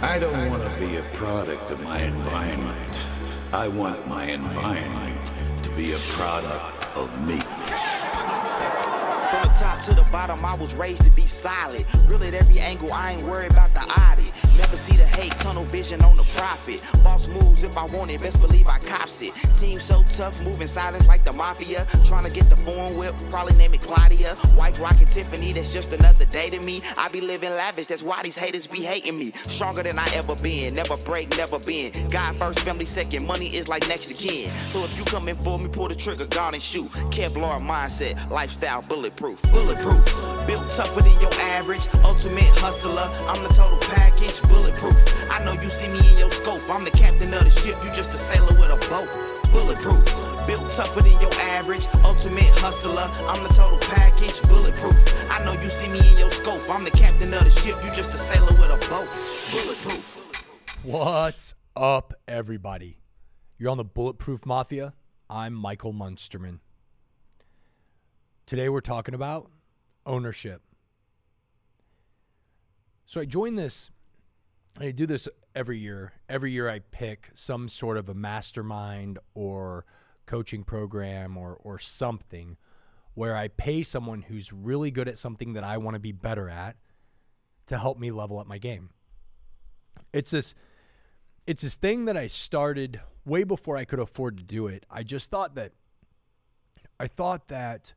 I don't want to be a product of my environment. I want my environment to be a product of me. From the top to the bottom, I was raised to be solid. Real at every angle, I ain't worried about the audit. Never see the hate, tunnel vision on the profit. Boss moves if I want it, best believe I cops it. Team so tough, moving silence like the mafia. Trying to get the foreign whip, probably name it Claudia. Wife rockin' Tiffany, that's just another day to me. I be living lavish, that's why these haters be hating me. Stronger than I ever been, never break, never bend. God first, family second, money is like next to kin. So if you coming for me, pull the trigger, guard and shoot. Kevlar mindset, lifestyle bulletproof. Bulletproof, built tougher than your average. Ultimate hustler, I'm the total package. Bulletproof, I know you see me in your scope. I'm the captain of the ship, you just a sailor with a boat. Bulletproof, built tougher than your average. Ultimate hustler, I'm the total package. Bulletproof, I know you see me in your scope. I'm the captain of the ship, you just a sailor with a boat. Bulletproof. What's up, everybody? You're on the Bulletproof Mafia. I'm Michael Munsterman. Today we're talking about ownership. So I joined this. I do this every year. Every year I pick some sort of a mastermind or coaching program or something where I pay someone who's really good at something that I want to be better at to help me level up my game. It's this thing that I started way before I could afford to do it. I thought that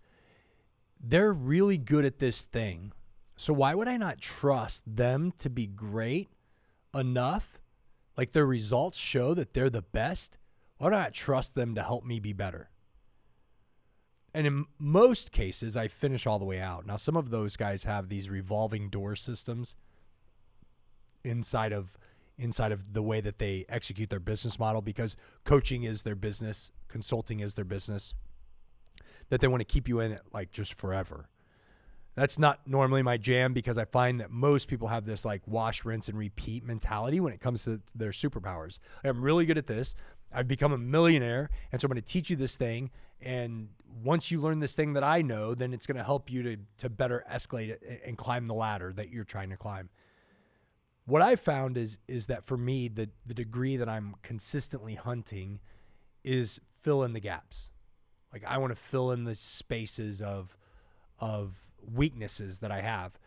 they're really good at this thing. So why would I not trust them to be great enough? Like, their results show that they're the best. Why do I not trust them to help me be better? And in most cases, I finish all the way out. Now, some of those guys have these revolving door systems inside of the way that they execute their business model, because coaching is their business, consulting is their business, that they want to keep you in it like just forever. That's not normally my jam, because I find that most people have this like wash, rinse, and repeat mentality when it comes to their superpowers. I'm really good at this. I've become a millionaire, and so I'm going to teach you this thing. And once you learn this thing that I know, then it's going to help you to better escalate it and climb the ladder that you're trying to climb. What I found is that for me, the degree that I'm consistently hunting is fill in the gaps. Like, I want to fill in the spaces of weaknesses that I have.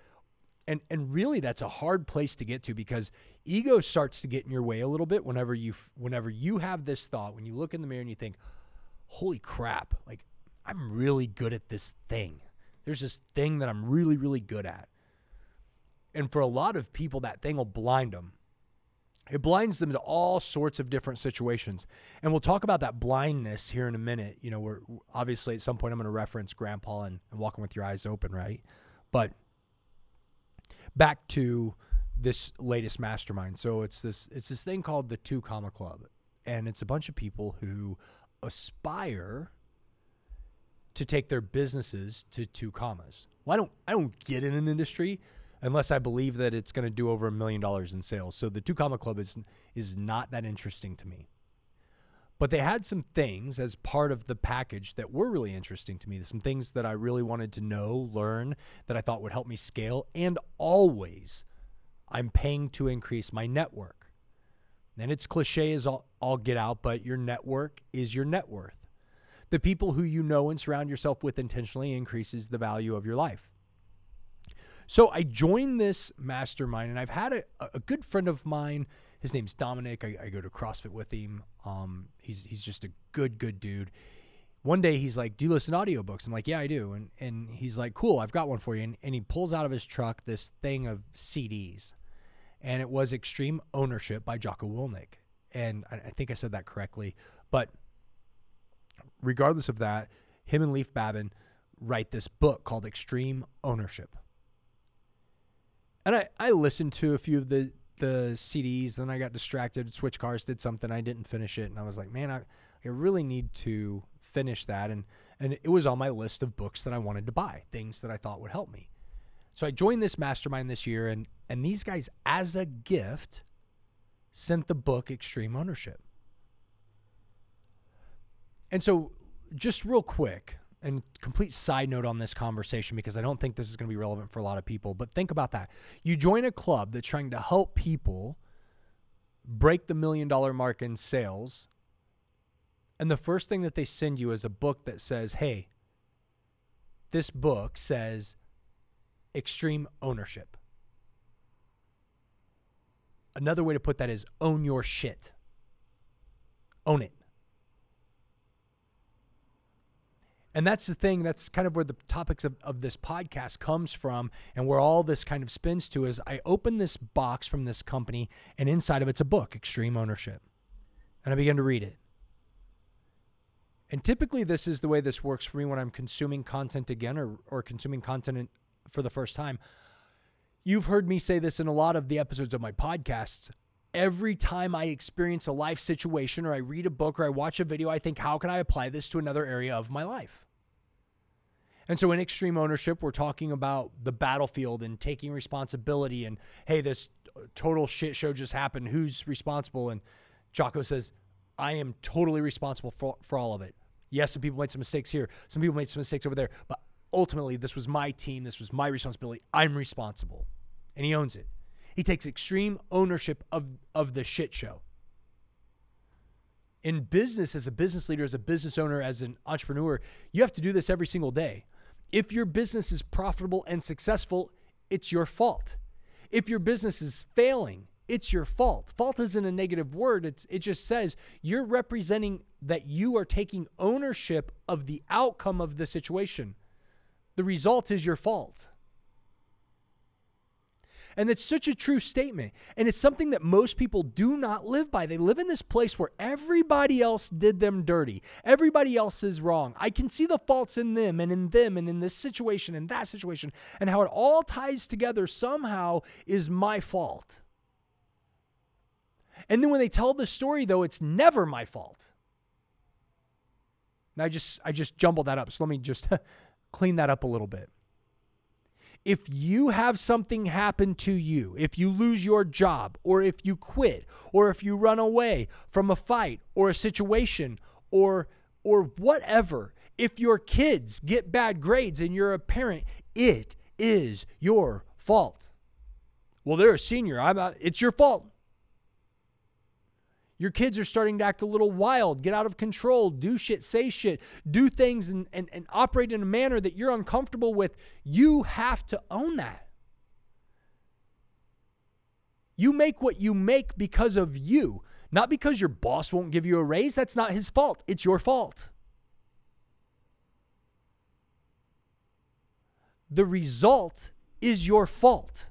And really, that's a hard place to get to, because ego starts to get in your way a little bit whenever you have this thought, when you look in the mirror and you think, holy crap, like, I'm really good at this thing. There's this thing that I'm really, really good at. And for a lot of people, that thing will blind them. It blinds them to all sorts of different situations. And we'll talk about that blindness here in a minute. You know, we're obviously at some point I'm going to reference Grandpa and Walking with Your Eyes Open, right? But back to this latest mastermind. So it's this thing called the 2 Comma Club. And it's a bunch of people who aspire to take their businesses to 2 commas. Well, I don't get in an industry unless I believe that it's going to do over $1 million in sales. So the 2 Comma Club is not that interesting to me. But they had some things as part of the package that were really interesting to me, some things that I really wanted to know, learn, that I thought would help me scale. And always, I'm paying to increase my network. And it's cliche as all get out, but your network is your net worth. The people who you know and surround yourself with intentionally increases the value of your life. So I joined this mastermind, and I've had a good friend of mine. His name's Dominic. I go to CrossFit with him. He's just a good dude. One day he's like, do you listen to audiobooks? I'm like, yeah, I do. And he's like, cool, I've got one for you. And he pulls out of his truck this thing of CDs. And it was Extreme Ownership by Jocko Willink. And I think I said that correctly. But regardless of that, him and Leif Babin write this book called Extreme Ownership. And I listened to a few of the CDs, then I got distracted, switched cars, did something, I didn't finish it, and I was like, man, I really need to finish that. And it was on my list of books that I wanted to buy, things that I thought would help me. So I joined this mastermind this year, and these guys, as a gift, sent the book Extreme Ownership. And so, just real quick, and complete side note on this conversation, because I don't think this is going to be relevant for a lot of people, but think about that. You join a club that's trying to help people break the $1 million mark in sales, and the first thing that they send you is a book that says, hey, this book says Extreme Ownership. Another way to put that is own your shit. Own it. And that's the thing, that's kind of where the topics of this podcast comes from, and where all this kind of spins to is I open this box from this company, and inside of it's a book, Extreme Ownership. And I begin to read it. And typically this is the way this works for me when I'm consuming content again or consuming content for the first time. You've heard me say this in a lot of the episodes of my podcasts. Every time I experience a life situation or I read a book or I watch a video, I think, how can I apply this to another area of my life? And so in Extreme Ownership, we're talking about the battlefield and taking responsibility and, hey, this total shit show just happened. Who's responsible? And Jocko says, I am totally responsible for all of it. Yes, some people made some mistakes here. Some people made some mistakes over there. But ultimately, this was my team. This was my responsibility. I'm responsible. And he owns it. He takes extreme ownership of the shit show. In business, as a business leader, as a business owner, as an entrepreneur, you have to do this every single day. If your business is profitable and successful, it's your fault. If your business is failing, it's your fault. Fault isn't a negative word. It just says you're representing that you are taking ownership of the outcome of the situation. The result is your fault. And it's such a true statement. And it's something that most people do not live by. They live in this place where everybody else did them dirty. Everybody else is wrong. I can see the faults in them and in this situation and that situation. And how it all ties together somehow is my fault. And then when they tell the story, though, it's never my fault. And I just jumbled that up. So let me just clean that up a little bit. If you have something happen to you, if you lose your job, or if you quit, or if you run away from a fight or a situation or whatever, if your kids get bad grades and you're a parent, it is your fault. Well, they're a senior. It's your fault. Your kids are starting to act a little wild, get out of control, do shit, say shit, do things and operate in a manner that you're uncomfortable with. You have to own that. You make what you make because of you, not because your boss won't give you a raise. That's not his fault. It's your fault. The result is your fault.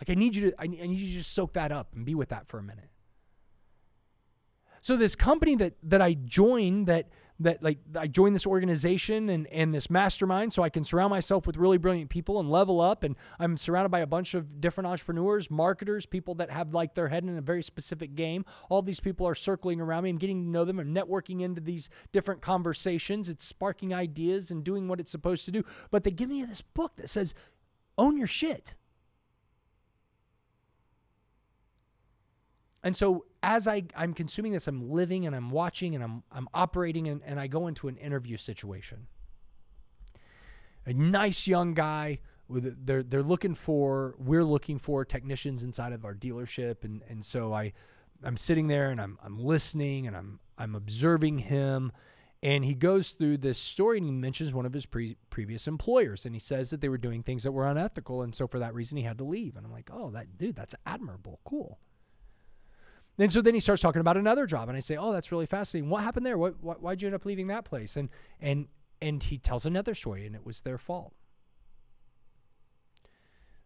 Like I need you to just soak that up and be with that for a minute. So this company that I joined, I joined this organization and this mastermind so I can surround myself with really brilliant people and level up. And I'm surrounded by a bunch of different entrepreneurs, marketers, people that have like their head in a very specific game. All these people are circling around me and getting to know them and networking into these different conversations. It's sparking ideas and doing what it's supposed to do. But they give me this book that says, own your shit. And so as I'm consuming this, I'm living and I'm watching and I'm operating and I go into an interview situation. A nice young guy, we're looking for technicians inside of our dealership. And so I'm sitting there and I'm listening and I'm observing him. And he goes through this story and he mentions one of his previous employers. And he says that they were doing things that were unethical. And so for that reason, he had to leave. And I'm like, oh, that's admirable. Cool. And so then he starts talking about another job, and I say, "Oh, that's really fascinating. What happened there? Why'd you end up leaving that place?" And he tells another story, and it was their fault.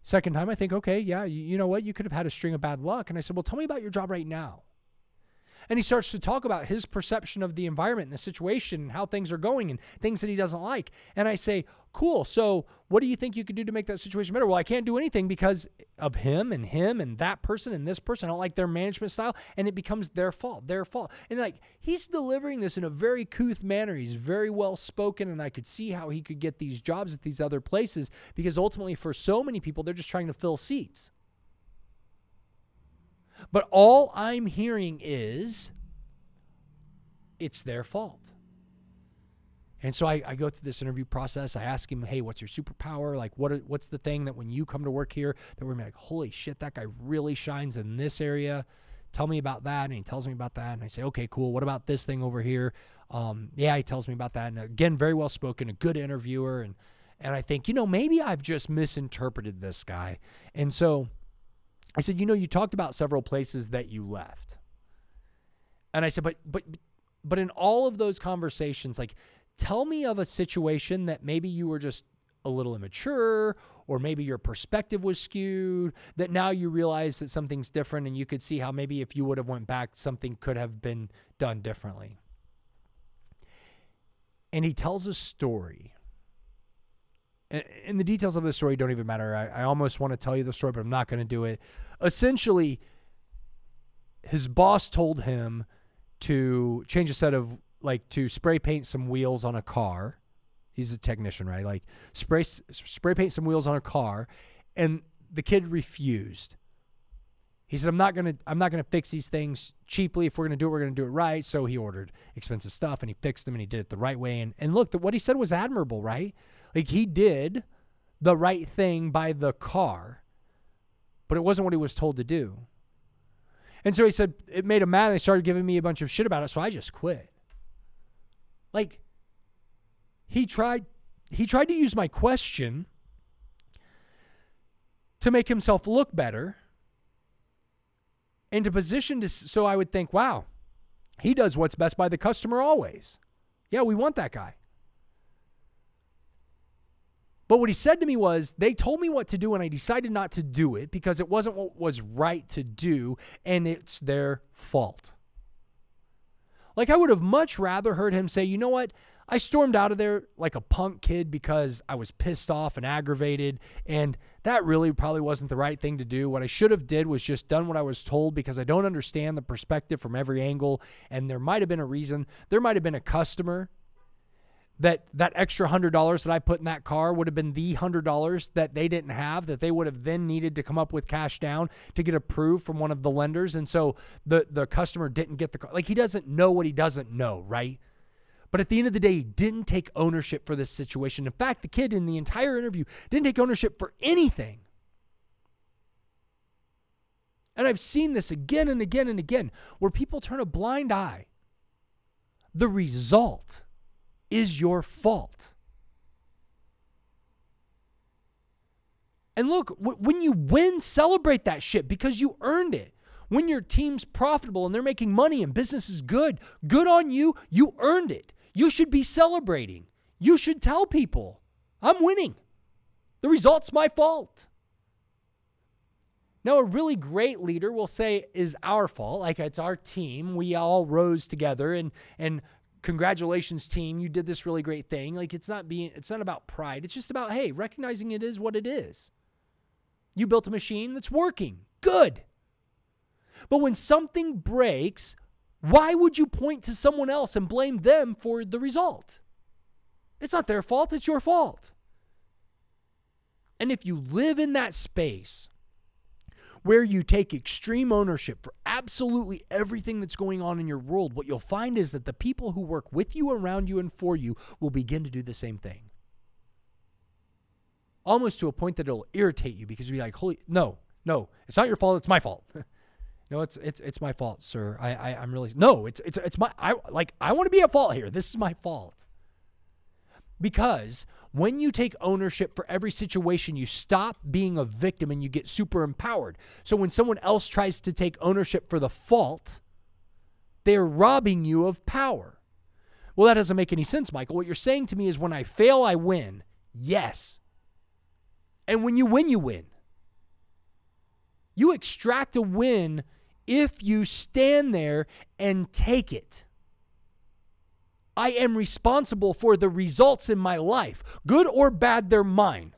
Second time, I think, okay, yeah, you know what? You could have had a string of bad luck. And I said, "Well, tell me about your job right now." And he starts to talk about his perception of the environment and the situation and how things are going and things that he doesn't like. And I say, cool, so what do you think you could do to make that situation better? Well, I can't do anything because of him and that person and this person. I don't like their management style. And it becomes their fault. And like, he's delivering this in a very couth manner. He's very well spoken. And I could see how he could get these jobs at these other places because ultimately for so many people, they're just trying to fill seats. But all I'm hearing is it's their fault. And so I go through this interview process. I ask him, hey, what's your superpower? Like, what's the thing that when you come to work here that we're gonna be like, holy shit, that guy really shines in this area. tell me about that. And he tells me about that. And I say, okay, cool. What about this thing over here? Yeah, he tells me about that. And again, very well spoken, a good interviewer. And I think, you know, maybe I've just misinterpreted this guy. And so I said, you know, you talked about several places that you left. And I said, but in all of those conversations, like, tell me of a situation that maybe you were just a little immature, or maybe your perspective was skewed, that now you realize that something's different and you could see how maybe if you would have went back, something could have been done differently. And he tells a story. And the details of the story don't even matter. I almost want to tell you the story, but I'm not going to do it. Essentially, his boss told him to change a set of, like, to spray paint some wheels on a car. He's a technician, right? Like, spray paint some wheels on a car. And the kid refused. He said, I'm not going to fix these things cheaply. If we're going to do it, we're going to do it right. So he ordered expensive stuff and he fixed them and he did it the right way. And look, what he said was admirable, right? Like, he did the right thing by the car, but it wasn't what he was told to do. And so he said, it made him mad. They started giving me a bunch of shit about it. So I just quit. Like, he tried to use my question to make himself look better. Into position to, so I would think, wow, he does what's best by the customer always. Yeah, we want that guy. But what he said to me was, they told me what to do and I decided not to do it because it wasn't what was right to do and it's their fault. Like, I would have much rather heard him say, you know what? I stormed out of there like a punk kid because I was pissed off and aggravated, and that really probably wasn't the right thing to do. What I should have did was just done what I was told because I don't understand the perspective from every angle, and there might have been a reason. There might have been a customer that extra $100 that I put in that car would have been the $100 that they didn't have, that they would have then needed to come up with cash down to get approved from one of the lenders, and so the customer didn't get the car. Like, he doesn't know what he doesn't know, right? But at the end of the day, he didn't take ownership for this situation. In fact, the kid in the entire interview didn't take ownership for anything. And I've seen this again and again and again, where people turn a blind eye. The result is your fault. And look, when you win, celebrate that shit because you earned it. When your team's profitable and they're making money and business is good, good on you, you earned it. You should be celebrating. You should tell people, I'm winning. The result's my fault. Now, a really great leader will say is our fault. Like, it's our team. We all rose together and congratulations, team. You did this really great thing. Like, it's not about pride. It's just about, hey, recognizing it is what it is. You built a machine that's working. Good. But when something breaks, why would you point to someone else and blame them for the result? It's not their fault, it's your fault. And if you live in that space where you take extreme ownership for absolutely everything that's going on in your world, what you'll find is that the people who work with you, around you, and for you will begin to do the same thing. Almost to a point that it'll irritate you because you'll be like, holy, no, it's not your fault, it's my fault. No, it's my fault, sir. I'm really, no, it's my, I want to be at fault here. This is my fault. Because when you take ownership for every situation, you stop being a victim and you get super empowered. So when someone else tries to take ownership for the fault, they're robbing you of power. Well, that doesn't make any sense, Michael. What you're saying to me is when I fail, I win. Yes. And when you win, you win. You extract a win if you stand there and take it. I am responsible for the results in my life. Good or bad, they're mine.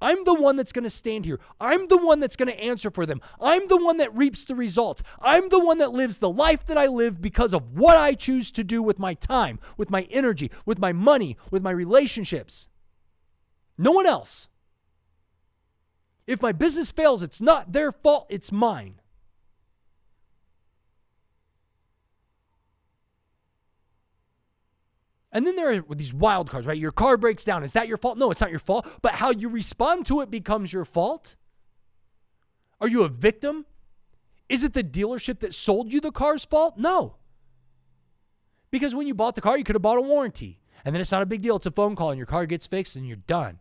I'm the one that's going to stand here. I'm the one that's going to answer for them. I'm the one that reaps the results. I'm the one that lives the life that I live because of what I choose to do with my time, with my energy, with my money, with my relationships. No one else. If my business fails, it's not their fault, it's mine. And then there are these wild cards, right? Your car breaks down. Is that your fault? No, it's not your fault. But how you respond to it becomes your fault. Are you a victim? Is it the dealership that sold you the car's fault? No. Because when you bought the car, you could have bought a warranty. And then it's not a big deal. It's a phone call and your car gets fixed and you're done.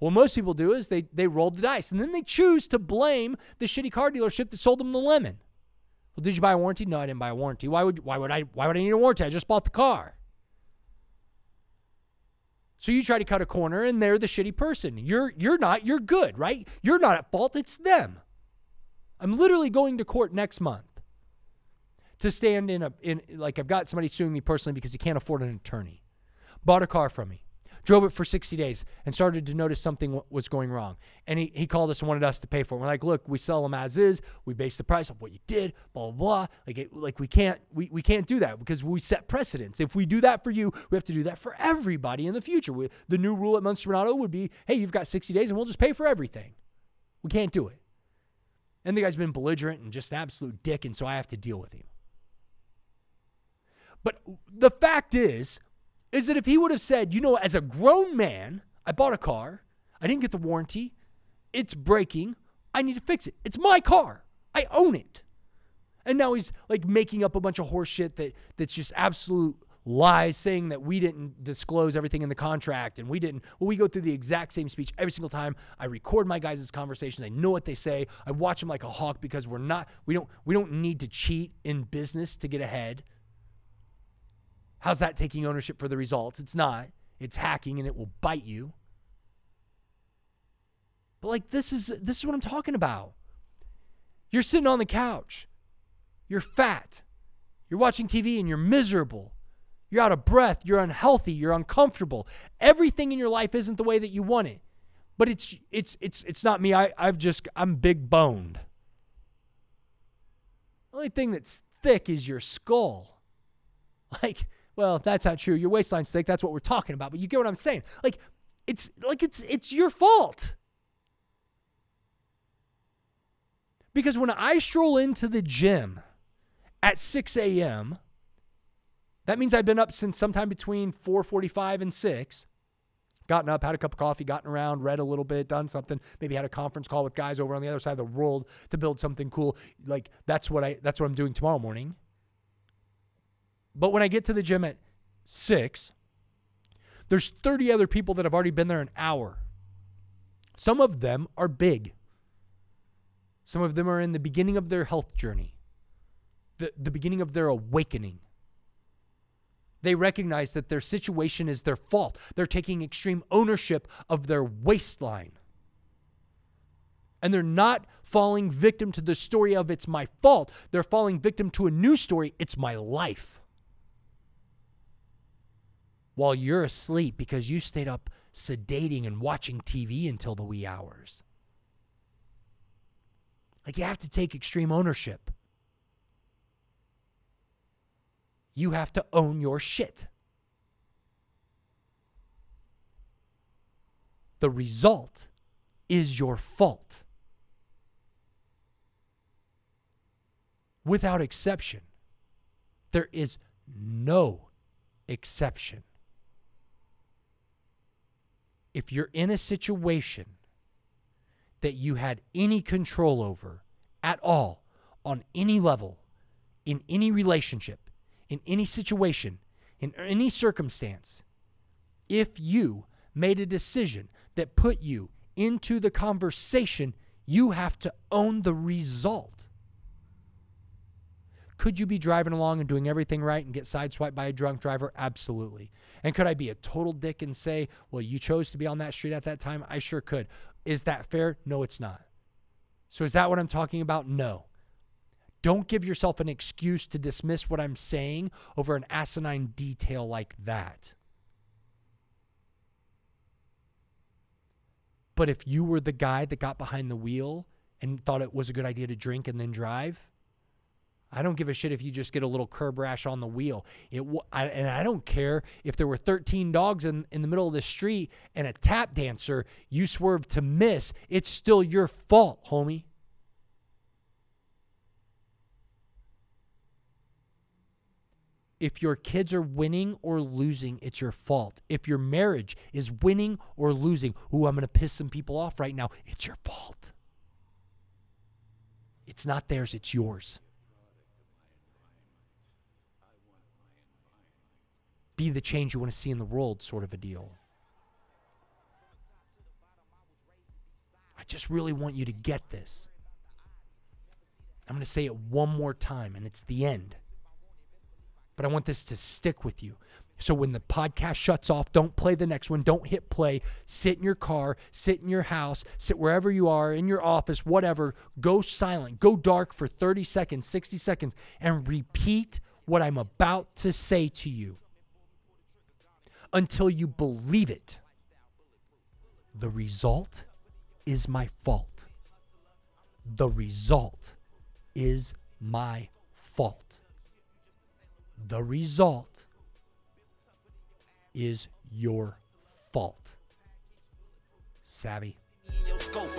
What most people do is they roll the dice. And then they choose to blame the shitty car dealership that sold them the lemon. Well, did you buy a warranty? No, I didn't buy a warranty. Why would I need a warranty? I just bought the car. So you try to cut a corner and they're the shitty person. You're not. You're good, right? You're not at fault. It's them. I'm literally going to court next month to stand in I've got somebody suing me personally because he can't afford an attorney. Bought a car from me, drove it for 60 days, and started to notice something was going wrong. And he called us and wanted us to pay for it. We're like, look, we sell them as is. We base the price of what you did, blah, blah, blah. We can't do that because we set precedents. If we do that for you, we have to do that for everybody in the future. The new rule at Munster Renato would be, hey, you've got 60 days and we'll just pay for everything. We can't do it. And the guy's been belligerent and just an absolute dick, and so I have to deal with him. But the fact is that if he would have said, you know, as a grown man, I bought a car, I didn't get the warranty, it's breaking, I need to fix it. It's my car. I own it. And now he's like making up a bunch of horse shit that's just absolute lies, saying that we didn't disclose everything in the contract and we go through the exact same speech every single time. I record my guys' conversations. I know what they say. I watch them like a hawk because we don't need to cheat in business to get ahead. How's that taking ownership for the results? It's not. It's hacking and it will bite you. But like this is what I'm talking about. You're sitting on the couch. You're fat. You're watching TV and you're miserable. You're out of breath. You're unhealthy. You're uncomfortable. Everything in your life isn't the way that you want it. But it's not me. I'm big boned. The only thing that's thick is your skull. Like, well, that's not true. Your waistline's thick. That's what we're talking about. But you get what I'm saying. Like, it's your fault. Because when I stroll into the gym at 6 a.m., that means I've been up since sometime between 4:45 and 6. Gotten up, had a cup of coffee, gotten around, read a little bit, done something. Maybe had a conference call with guys over on the other side of the world to build something cool. Like, that's what I'm doing tomorrow morning. But when I get to the gym at 6, there's 30 other people that have already been there an hour. Some of them are big. Some of them are in the beginning of their health journey, the beginning of their awakening. They recognize that their situation is their fault. They're taking extreme ownership of their waistline. And they're not falling victim to the story of it's my fault. They're falling victim to a new story, it's my life. While you're asleep because you stayed up sedating and watching TV until the wee hours. Like, you have to take extreme ownership. You have to own your shit. The result is your fault. Without exception. There is no exception. If you're in a situation that you had any control over at all, on any level, in any relationship, in any situation, in any circumstance, if you made a decision that put you into the conversation, you have to own the result. Could you be driving along and doing everything right and get sideswiped by a drunk driver? Absolutely. And could I be a total dick and say, well, you chose to be on that street at that time? I sure could. Is that fair? No, it's not. So is that what I'm talking about? No. Don't give yourself an excuse to dismiss what I'm saying over an asinine detail like that. But if you were the guy that got behind the wheel and thought it was a good idea to drink and then drive, I don't give a shit if you just get a little curb rash on the wheel. And I don't care if there were 13 dogs in the middle of the street and a tap dancer, you swerved to miss. It's still your fault, homie. If your kids are winning or losing, it's your fault. If your marriage is winning or losing, ooh, I'm going to piss some people off right now, it's your fault. It's not theirs, it's yours. Be the change you want to see in the world, sort of a deal. I just really want you to get this. I'm going to say it one more time, and it's the end. But I want this to stick with you. So when the podcast shuts off, don't play the next one. Don't hit play. Sit in your car. Sit in your house. Sit wherever you are, in your office, whatever. Go silent. Go dark for 30 seconds, 60 seconds, and repeat what I'm about to say to you until you believe it. The result is my fault. The result is my fault. The result is your fault. Savvy?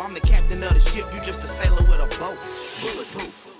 I'm the captain of the ship. You just a sailor with a boat. Bulletproof.